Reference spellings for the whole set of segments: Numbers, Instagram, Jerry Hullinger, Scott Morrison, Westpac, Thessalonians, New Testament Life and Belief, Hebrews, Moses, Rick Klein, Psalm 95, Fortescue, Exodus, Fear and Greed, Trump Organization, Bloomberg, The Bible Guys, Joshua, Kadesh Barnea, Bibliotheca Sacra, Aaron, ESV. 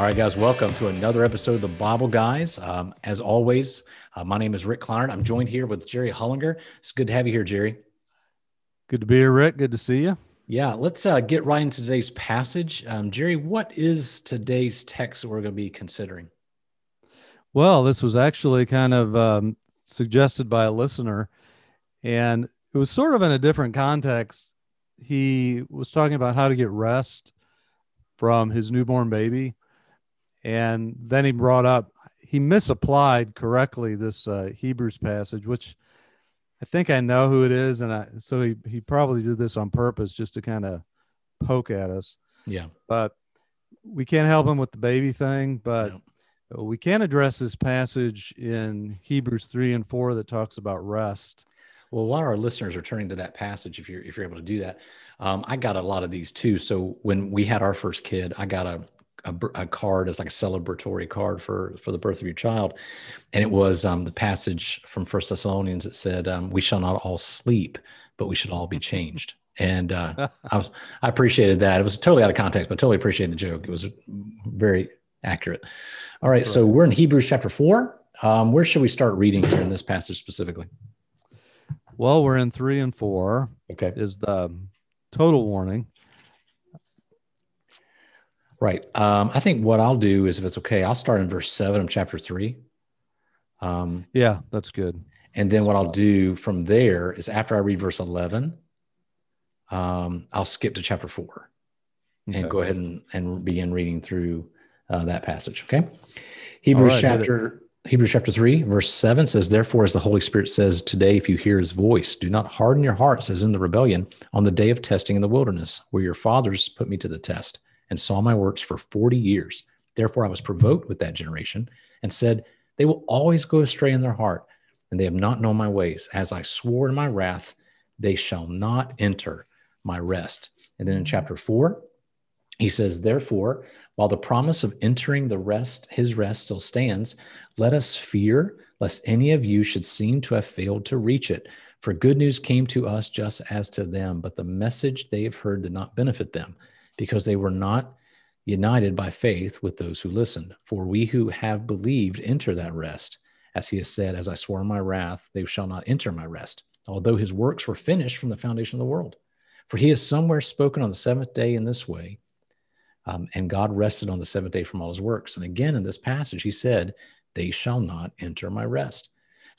All right, guys, welcome to another episode of The Bible Guys. As always, my name is Rick Klein. I'm joined here with Jerry Hullinger. It's good to have you here, Jerry. Good to be here, Rick. Good to see you. Yeah, let's get right into today's passage. Jerry, what is today's text that we're going to be considering? Well, this was actually kind of suggested by a listener, and it was sort of in a different context. He was talking about how to get rest from his newborn baby, and then he brought up, he misapplied correctly this Hebrews passage, which I think I know who it is, and so he probably did this on purpose just to kind of poke at us. Yeah. But we can't help him with the baby thing, but yeah, we can address this passage in Hebrews 3 and 4 that talks about rest. Well, while our listeners are turning to that passage, if you're able to do that, I got a lot of these too. So when we had our first kid, I got a card as like a celebratory card for the birth of your child. And it was the passage from 1 Thessalonians that said, we shall not all sleep, but we should all be changed. And I appreciated that. It was totally out of context, but totally appreciated the joke. It was very accurate. All right. Correct. So we're in Hebrews chapter 4. Where should we start reading here in this passage specifically? Well, we're in 3 and 4. Okay. Is the total warning. Right. I think what I'll do is, if it's okay, I'll start in verse 7 of chapter 3. Yeah, that's good. And then what I'll do from there is, after I read verse 11, I'll skip to chapter 4 and go ahead and begin reading through that passage. Okay. Hebrews chapter 3, verse 7 says, "Therefore, as the Holy Spirit says today, if you hear his voice, do not harden your hearts as in the rebellion on the day of testing in the wilderness, where your fathers put me to the test and saw my works for 40 years. Therefore, I was provoked with that generation and said, they will always go astray in their heart, and they have not known my ways. As I swore in my wrath, they shall not enter my rest." And then in chapter 4, he says, "Therefore, while the promise of entering the rest, his rest, still stands, let us fear lest any of you should seem to have failed to reach it. For good news came to us just as to them, but the message they have heard did not benefit them, because they were not united by faith with those who listened. For we who have believed enter that rest, as he has said, as I swore in my wrath, they shall not enter my rest, although his works were finished from the foundation of the world. For he has somewhere spoken on the seventh day in this way, and God rested on the seventh day from all his works." And again, in this passage, he said, "They shall not enter my rest.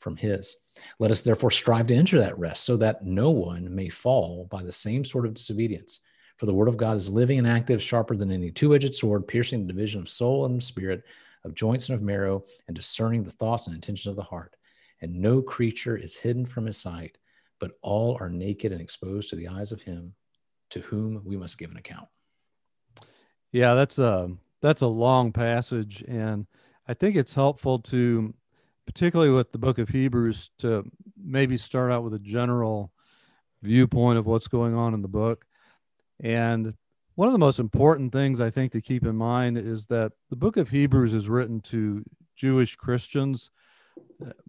from his. Let us therefore strive to enter that rest, so that no one may fall by the same sort of disobedience. For the word of God is living and active, sharper than any two-edged sword, piercing the division of soul and spirit, of joints and of marrow, and discerning the thoughts and intentions of the heart. And no creature is hidden from his sight, but all are naked and exposed to the eyes of him to whom we must give an account." Yeah, that's a long passage, and I think it's helpful to, particularly with the book of Hebrews, to maybe start out with a general viewpoint of what's going on in the book. And one of the most important things I think to keep in mind is that the book of Hebrews is written to Jewish Christians.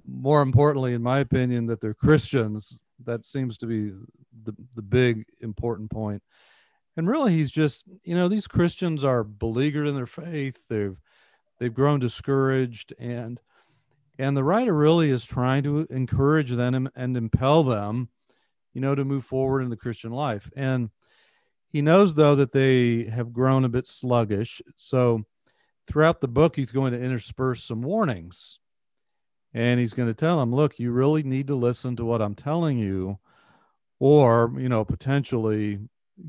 More importantly, in my opinion, that they're Christians. That seems to be the big important point. And really, he's just, these Christians are beleaguered in their faith. They've grown discouraged, and the writer really is trying to encourage them and impel them, to move forward in the Christian life. And he knows, though, that they have grown a bit sluggish. So throughout the book, he's going to intersperse some warnings. And he's going to tell them, look, you really need to listen to what I'm telling you, or, potentially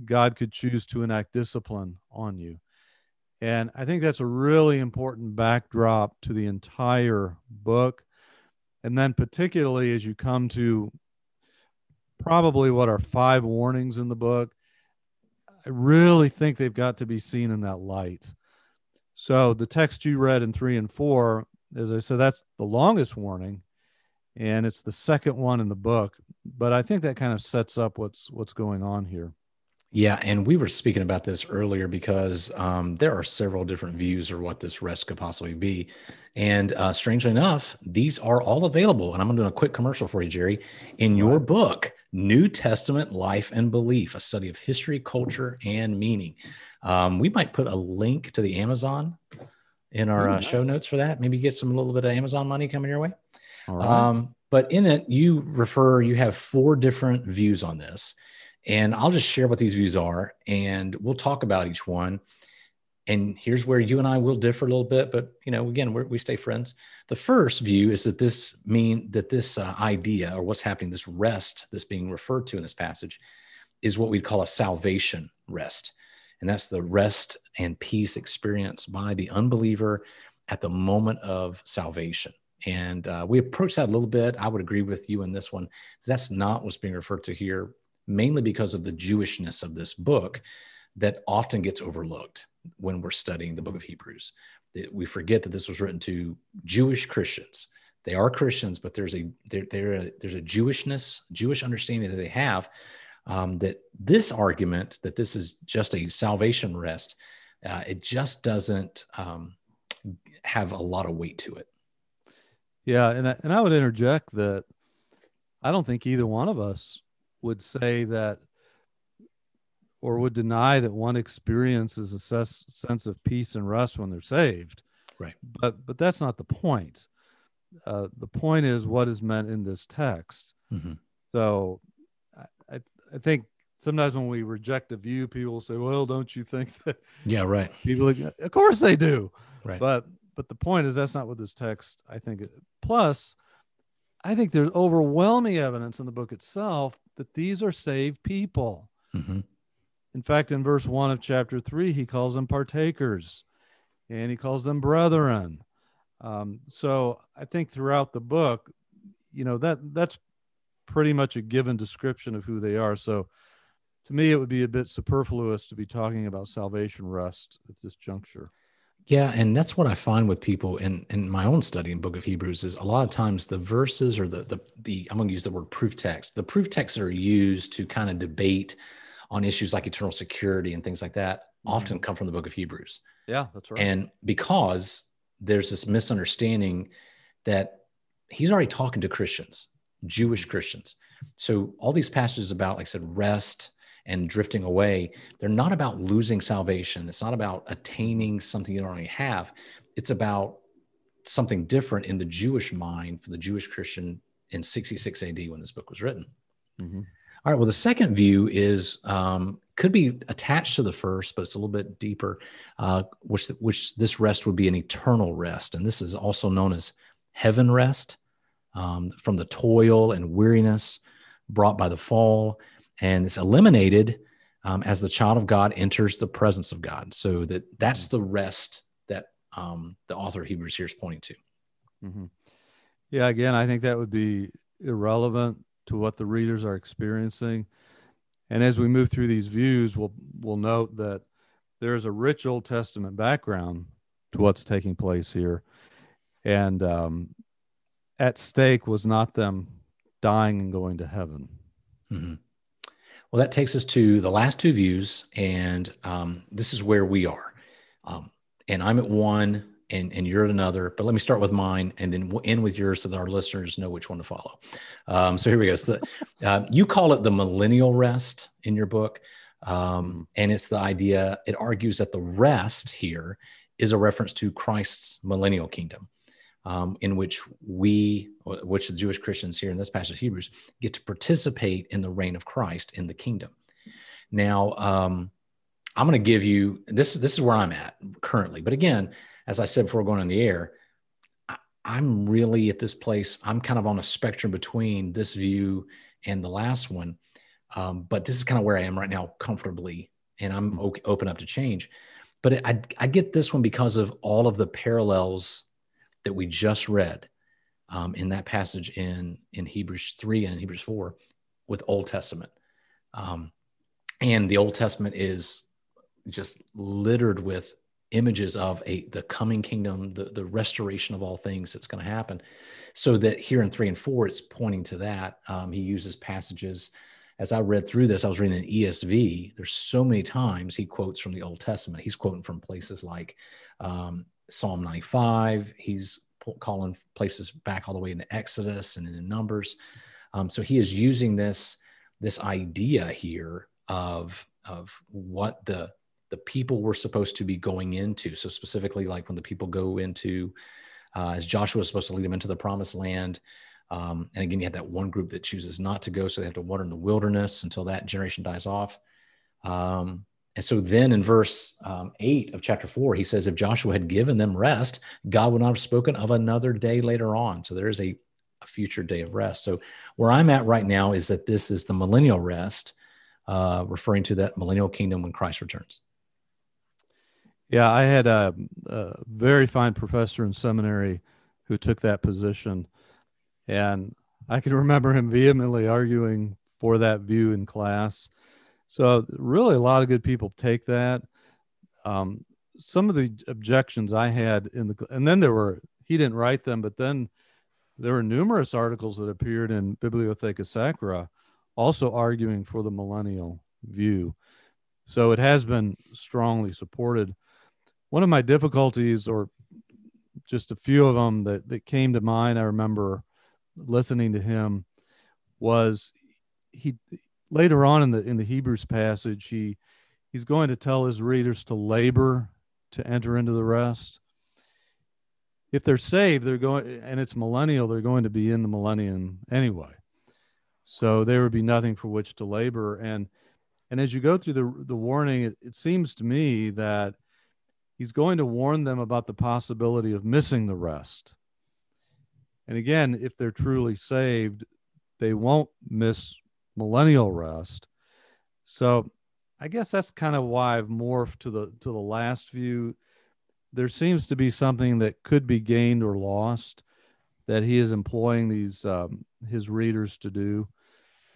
God could choose to enact discipline on you. And I think that's a really important backdrop to the entire book. And then particularly as you come to probably what are 5 warnings in the book, I really think they've got to be seen in that light. So the text you read in 3 and 4, as I said, that's the longest warning, and it's the second one in the book. But I think that kind of sets up what's going on here. Yeah, and we were speaking about this earlier because there are several different views or what this rest could possibly be. And strangely enough, these are all available. And I'm going to do a quick commercial for you, Jerry. In your book, New Testament Life and Belief, a study of history, culture, and meaning. We might put a link to the Amazon in our show notes for that. Maybe get a little bit of Amazon money coming your way. All right. But in it, you have 4 different views on this. And I'll just share what these views are, and we'll talk about each one. And here's where you and I will differ a little bit, but again, we stay friends. The first view is that this idea, or what's happening, this rest that's being referred to in this passage, is what we'd call a salvation rest. And that's the rest and peace experienced by the unbeliever at the moment of salvation. And we approach that a little bit. I would agree with you in this one. That's not what's being referred to here, mainly because of the Jewishness of this book that often gets overlooked when we're studying the book of Hebrews. We forget that this was written to Jewish Christians. They are Christians, but there's a Jewish understanding that they have, that this argument, that this is just a salvation rest, it just doesn't have a lot of weight to it. Yeah, and I would interject that I don't think either one of us would say that, or would deny that one experiences a sense of peace and rest when they're saved. Right. But that's not the point. The point is what is meant in this text. Mm-hmm. So I think sometimes when we reject a view, people say, well, don't you think that? Yeah, right. People, of course they do. Right. But the point is that's not what this text, I think. Plus, I think there's overwhelming evidence in the book itself that these are saved people. Mm-hmm. In fact, in verse 1 of chapter 3, he calls them partakers, and he calls them brethren. So I think throughout the book, that's pretty much a given description of who they are. So to me, it would be a bit superfluous to be talking about salvation rest at this juncture. Yeah, and that's what I find with people in my own study in Book of Hebrews is a lot of times the verses or the I'm going to use the word proof text. The proof texts that are used to kind of debate on issues like eternal security and things like that often come from the Book of Hebrews. Yeah, that's right. And because there's this misunderstanding that he's already talking to Christians, Jewish Christians. So all these passages about, like I said, rest and drifting away, they're not about losing salvation. It's not about attaining something you don't already have. It's about something different in the Jewish mind for the Jewish Christian in 66 AD when this book was written. Mm-hmm. All right, well, the second view is, could be attached to the first, but it's a little bit deeper, which this rest would be an eternal rest. And this is also known as heaven rest, from the toil and weariness brought by the fall. And it's eliminated as the child of God enters the presence of God. So that's the rest that the author of Hebrews here is pointing to. Mm-hmm. Yeah, again, I think that would be irrelevant to what the readers are experiencing. And as we move through these views, we'll note that there is a rich Old Testament background to what's taking place here. And at stake was not them dying and going to heaven. Mm-hmm. Well, that takes us to the last 2 views, and this is where we are. And I'm at one, and you're at another, but let me start with mine, and then we'll end with yours so that our listeners know which one to follow. So here we go. So you call it the millennial rest in your book, and it's the idea, it argues that the rest here is a reference to Christ's millennial kingdom, in which the Jewish Christians here in this passage of Hebrews get to participate in the reign of Christ in the kingdom. Now, I'm going to give you, this is where I'm at currently. But again, as I said before going on the air, I'm really at this place, I'm kind of on a spectrum between this view and the last one. But this is kind of where I am right now comfortably, and I'm open up to change. But I get this one because of all of the parallels that we just read in that passage in Hebrews 3 and in Hebrews 4 with Old Testament. And the Old Testament is just littered with images of the coming kingdom, the restoration of all things that's going to happen. So that here in 3 and 4, it's pointing to that. He uses passages. As I read through this, I was reading an ESV. There's so many times he quotes from the Old Testament. He's quoting from places like Psalm 95. He's calling places back all the way into Exodus and in Numbers. So he is using this idea here of what the people were supposed to be going into. So specifically, like when the people go into, as Joshua is supposed to lead them into the promised land. And again, you have that one group that chooses not to go. So they have to wander in the wilderness until that generation dies off. And so then in verse 8 of chapter 4, he says, if Joshua had given them rest, God would not have spoken of another day later on. So there is a future day of rest. So where I'm at right now is that this is the millennial rest, referring to that millennial kingdom when Christ returns. Yeah, I had a very fine professor in seminary who took that position. And I can remember him vehemently arguing for that view in class. So really a lot of good people take that. Some of the objections I had and then he didn't write them, but then there were numerous articles that appeared in Bibliotheca Sacra also arguing for the millennial view. So it has been strongly supported. One of my difficulties, or just a few of them that came to mind, I remember listening to him, was he later on in the Hebrews passage, he's going to tell his readers to labor to enter into the rest. If they're saved, and it's millennial, they're going to be in the millennium anyway. So there would be nothing for which to labor. And as you go through the warning, it seems to me that he's going to warn them about the possibility of missing the rest. And again, if they're truly saved, they won't miss millennial rest. So I guess that's kind of why I've morphed to the last view. There seems to be something that could be gained or lost that he is employing these his readers to do.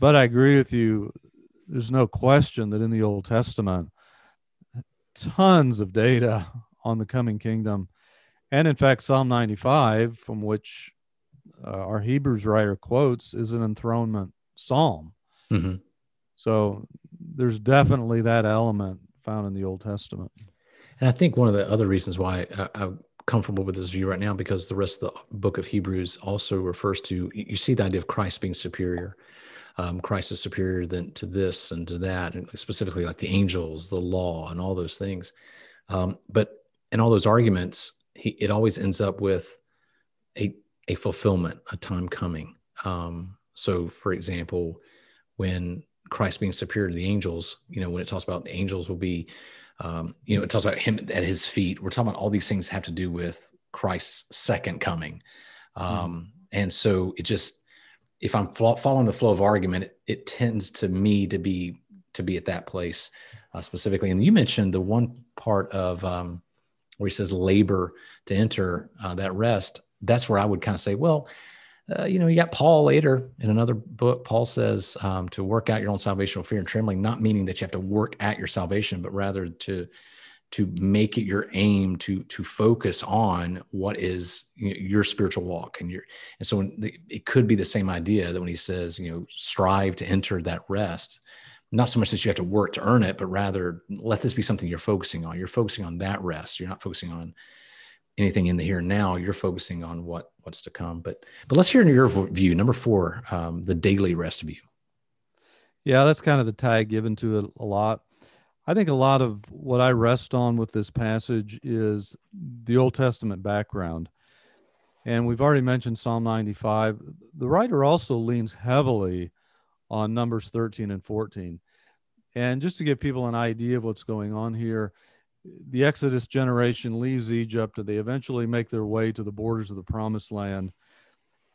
But I agree with you. There's no question that in the Old Testament, tons of data on the coming kingdom. And in fact, Psalm 95, from which our Hebrews writer quotes, is an enthronement psalm. Mm-hmm. So there's definitely that element found in the Old Testament. And I think one of the other reasons why I'm comfortable with this view right now, because the rest of the book of Hebrews also refers to, you see the idea of Christ being superior. Christ is superior to this and to that, and specifically like the angels, the law, and all those things. But in all those arguments, it always ends up with a fulfillment, a time coming. So for example, when Christ being superior to the angels, when it talks about the angels will be, it talks about him at his feet. We're talking about all these things have to do with Christ's second coming. And so it just, if I'm following the flow of argument, it tends to me to be at that place specifically. And you mentioned the one part of where he says labor to enter that rest. That's where I would kind of say, well, you got Paul later in another book. Paul says to work out your own salvation with fear and trembling, not meaning that you have to work at your salvation, but rather to make it your aim to focus on what is your spiritual walk. And so it could be the same idea that when he says, strive to enter that rest, not so much that you have to work to earn it, but rather let this be something you're focusing on. You're focusing on that rest. You're not focusing on anything in the here and now. You're focusing on what's to come. But let's hear your view. Number 4, the daily rest view. Yeah, that's kind of the tag given to it a lot. I think a lot of what I rest on with this passage is the Old Testament background. And we've already mentioned Psalm 95. The writer also leans heavily on Numbers 13 and 14. And just to give people an idea of what's going on here, the Exodus generation leaves Egypt, and they eventually make their way to the borders of the Promised Land.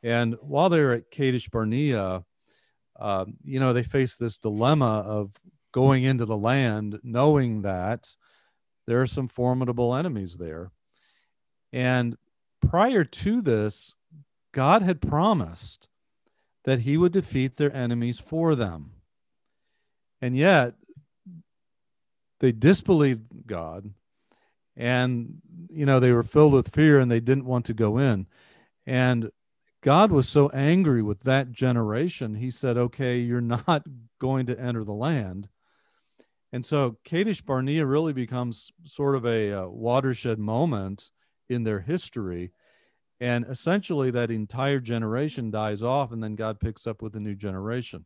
And while they're at Kadesh Barnea, they face this dilemma of going into the land, knowing that there are some formidable enemies there. And prior to this, God had promised that he would defeat their enemies for them. And yet, they disbelieved God, And, you know, they were filled with fear and they didn't want to go in. And God was so angry with that generation, he said, okay, you're not going to enter the land. And so Kadesh Barnea really becomes sort of a watershed moment in their history. And essentially that entire generation dies off, and then God picks up with a new generation.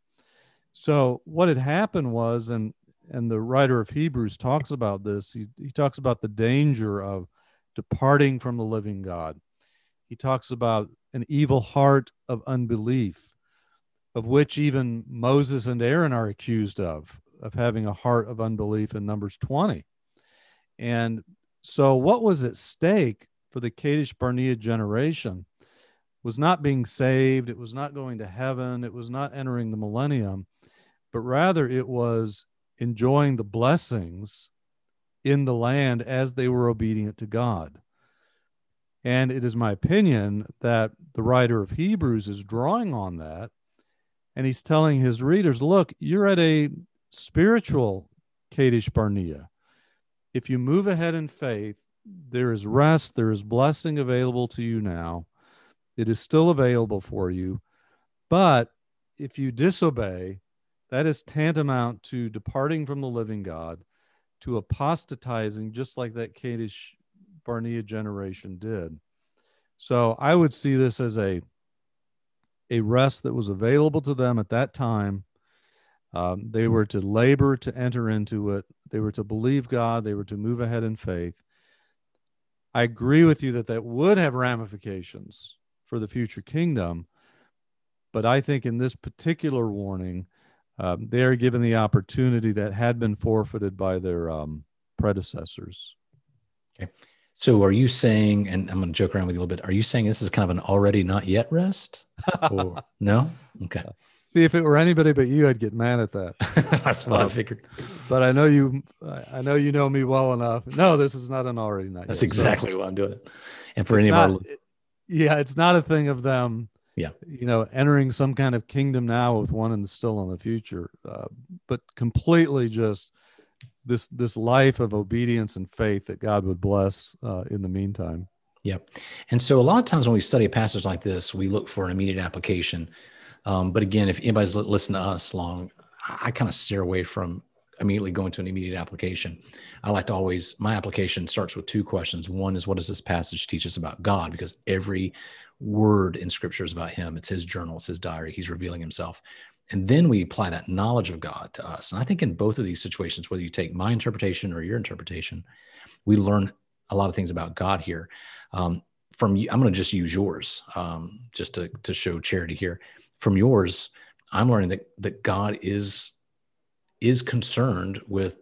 So what had happened was, and the writer of Hebrews talks about this, he talks about the danger of departing from the living God. He talks about an evil heart of unbelief, of which even Moses and Aaron are accused of having a heart of unbelief in Numbers 20. And so what was at stake for the Kadesh Barnea generation was not being saved. It was not going to heaven. It was not entering the millennium, but rather it was enjoying the blessings in the land as they were obedient to God. And it is my opinion that the writer of Hebrews is drawing on that, and he's telling his readers, look, you're at a spiritual Kadesh Barnea. If you move ahead in faith, there is rest, there is blessing available to you now. It is still available for you. But if you disobey, that is tantamount to departing from the living God, to apostatizing, just like that Kadesh Barnea generation did. So I would see this as a rest that was available to them at that time. They were to labor to enter into it. They were to believe God. They were to move ahead in faith. I agree with you that that would have ramifications for the future kingdom, but I think in this particular warning, they are given the opportunity that had been forfeited by their predecessors. Okay. So are you saying, and I'm going to joke around with you a little bit, are you saying this is kind of an already not yet rest? Or, no? Okay. See, if it were anybody but you, I'd get mad at that. That's what I figured. But I know you know me well enough. No, this is not an already not yet. That's exactly why I'm doing it. And for any of our... Yeah, it's not a thing of them... Yeah, you know, entering some kind of kingdom now with one and still in the future, but completely just this life of obedience and faith that God would bless in the meantime. Yep. And so a lot of times when we study a passage like this, we look for an immediate application. But again, if anybody's listened to us long, I kind of steer away from immediately going to an immediate application. I like to always, my application starts with two questions. One is, what does this passage teach us about God? Because every word in scripture is about him. It's his journal, it's his diary. He's revealing himself. And then we apply that knowledge of God to us. And I think in both of these situations, whether you take my interpretation or your interpretation, we learn a lot of things about God here. From you, I'm going to just use yours just to show charity here. From yours, I'm learning that God is concerned with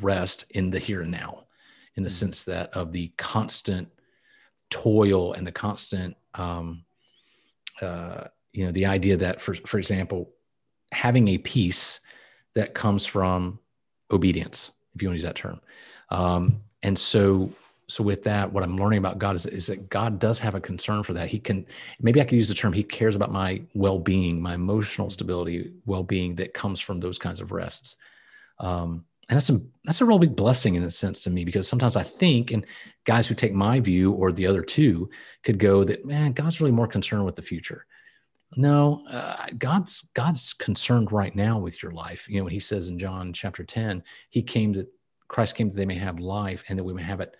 rest in the here and now, in the sense that of the constant toil and the constant, you know, the idea that, for example, having a peace that comes from obedience, if you want to use that term. And so with that, what I'm learning about God is that God does have a concern for that. He can, maybe I could use the term, he cares about my well-being, my emotional stability, well-being that comes from those kinds of rests. And that's a real big blessing in a sense to me, because sometimes I think, and guys who take my view or the other two could go that, man, God's really more concerned with the future. No, God's concerned right now with your life. You know, when he says in John chapter 10, Christ came that they may have life and that we may have it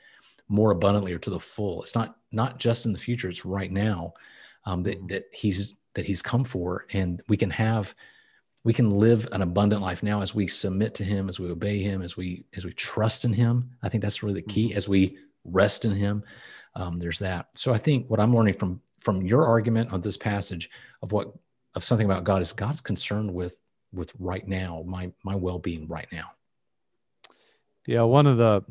more abundantly or to the full. It's not just in the future, it's right now that he's come for, and we can live an abundant life now as we submit to him, as we obey him, as we trust in him. I think that's really the key. As we rest in him, there's that. So I think what I'm learning from your argument on this passage of something about God is God's concerned with right now, my well-being right now. Yeah. One of the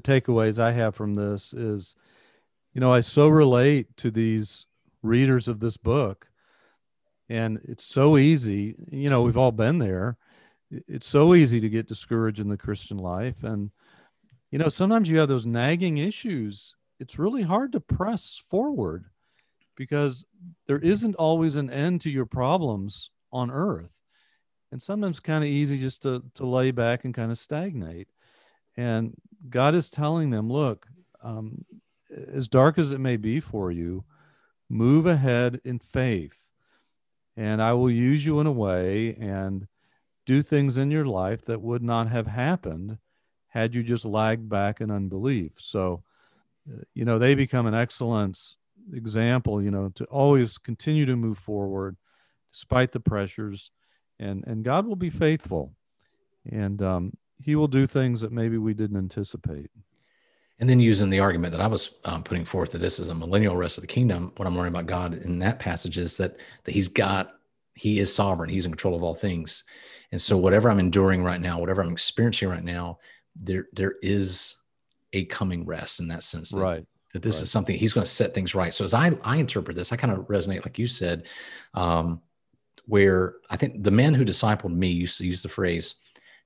takeaways I have from this is, you know, I so relate to these readers of this book. And it's so easy, you know, we've all been there. It's so easy to get discouraged in the Christian life. And, you know, sometimes you have those nagging issues. It's really hard to press forward because there isn't always an end to your problems on earth. And sometimes kind of easy just to lay back and kind of stagnate. And God is telling them, look, as dark as it may be for you, move ahead in faith, and I will use you in a way and do things in your life that would not have happened had you just lagged back in unbelief. So, you know, they become an excellent example, you know, to always continue to move forward despite the pressures, and God will be faithful, and he will do things that maybe we didn't anticipate. And then using the argument that I was putting forth that this is a millennial rest of the kingdom, what I'm learning about God in that passage is that he is sovereign. He's in control of all things. And so whatever I'm enduring right now, whatever I'm experiencing right now, there is a coming rest in that sense. That this is something he's going to set things right. So as I interpret this, I kind of resonate, like you said, where I think the man who discipled me used to use the phrase,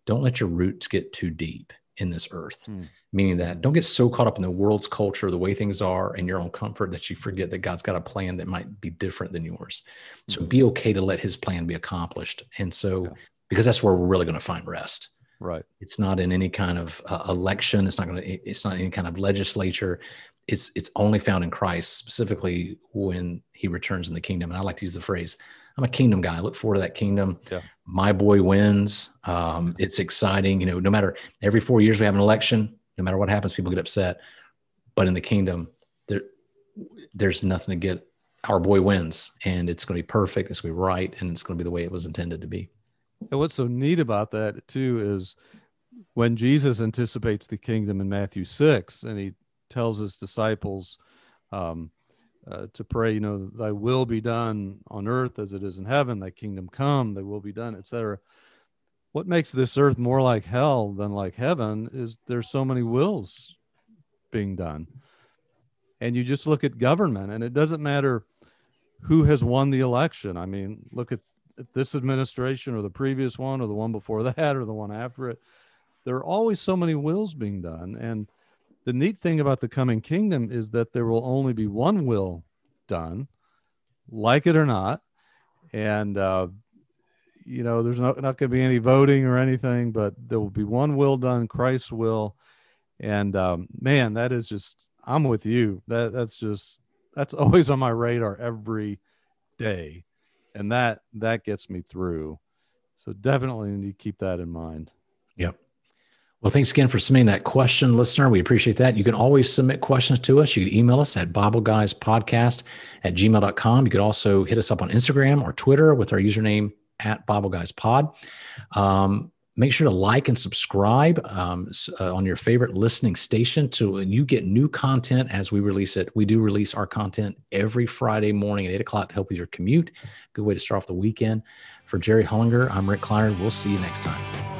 don't let your roots get too deep in this earth. Meaning that don't get so caught up in the world's culture, the way things are, and your own comfort that you forget that God's got a plan that might be different than yours. So be okay to let his plan be accomplished. And so, because that's where we're really going to find rest. Right. It's not in any kind of election. It's not any kind of legislature. It's only found in Christ, specifically when he returns in the kingdom. And I like to use the phrase, I'm a kingdom guy. I look forward to that kingdom. Yeah. My boy wins. It's exciting. You know, no matter, every 4 years we have an election, no matter what happens, people get upset, but in the kingdom there's nothing to get. Our boy wins, and it's going to be perfect. It's going to be right. And it's going to be the way it was intended to be. And what's so neat about that too, is when Jesus anticipates the kingdom in Matthew 6, and he tells his disciples, to pray, you know, thy will be done on earth as it is in heaven, thy kingdom come, thy will be done, etc. What makes this earth more like hell than like heaven is there's so many wills being done. And you just look at government, and it doesn't matter who has won the election. I mean, look at this administration or the previous one or the one before that or the one after it. There are always so many wills being done. And the neat thing about the coming kingdom is that there will only be one will done, like it or not. And, you know, there's not going to be any voting or anything, but there will be one will done, Christ's will. And, man, that is just, I'm with you. That's always on my radar every day. And that gets me through. So definitely need to keep that in mind. Yep. Well, thanks again for submitting that question, listener. We appreciate that. You can always submit questions to us. You can email us at BibleGuysPodcast@gmail.com. You could also hit us up on Instagram or Twitter with our username @BibleGuysPod. Make sure to like and subscribe on your favorite listening station so you get new content as we release it. We do release our content every Friday morning at 8 o'clock to help with your commute. Good way to start off the weekend. For Jerry Hullinger, I'm Rick Klein. We'll see you next time.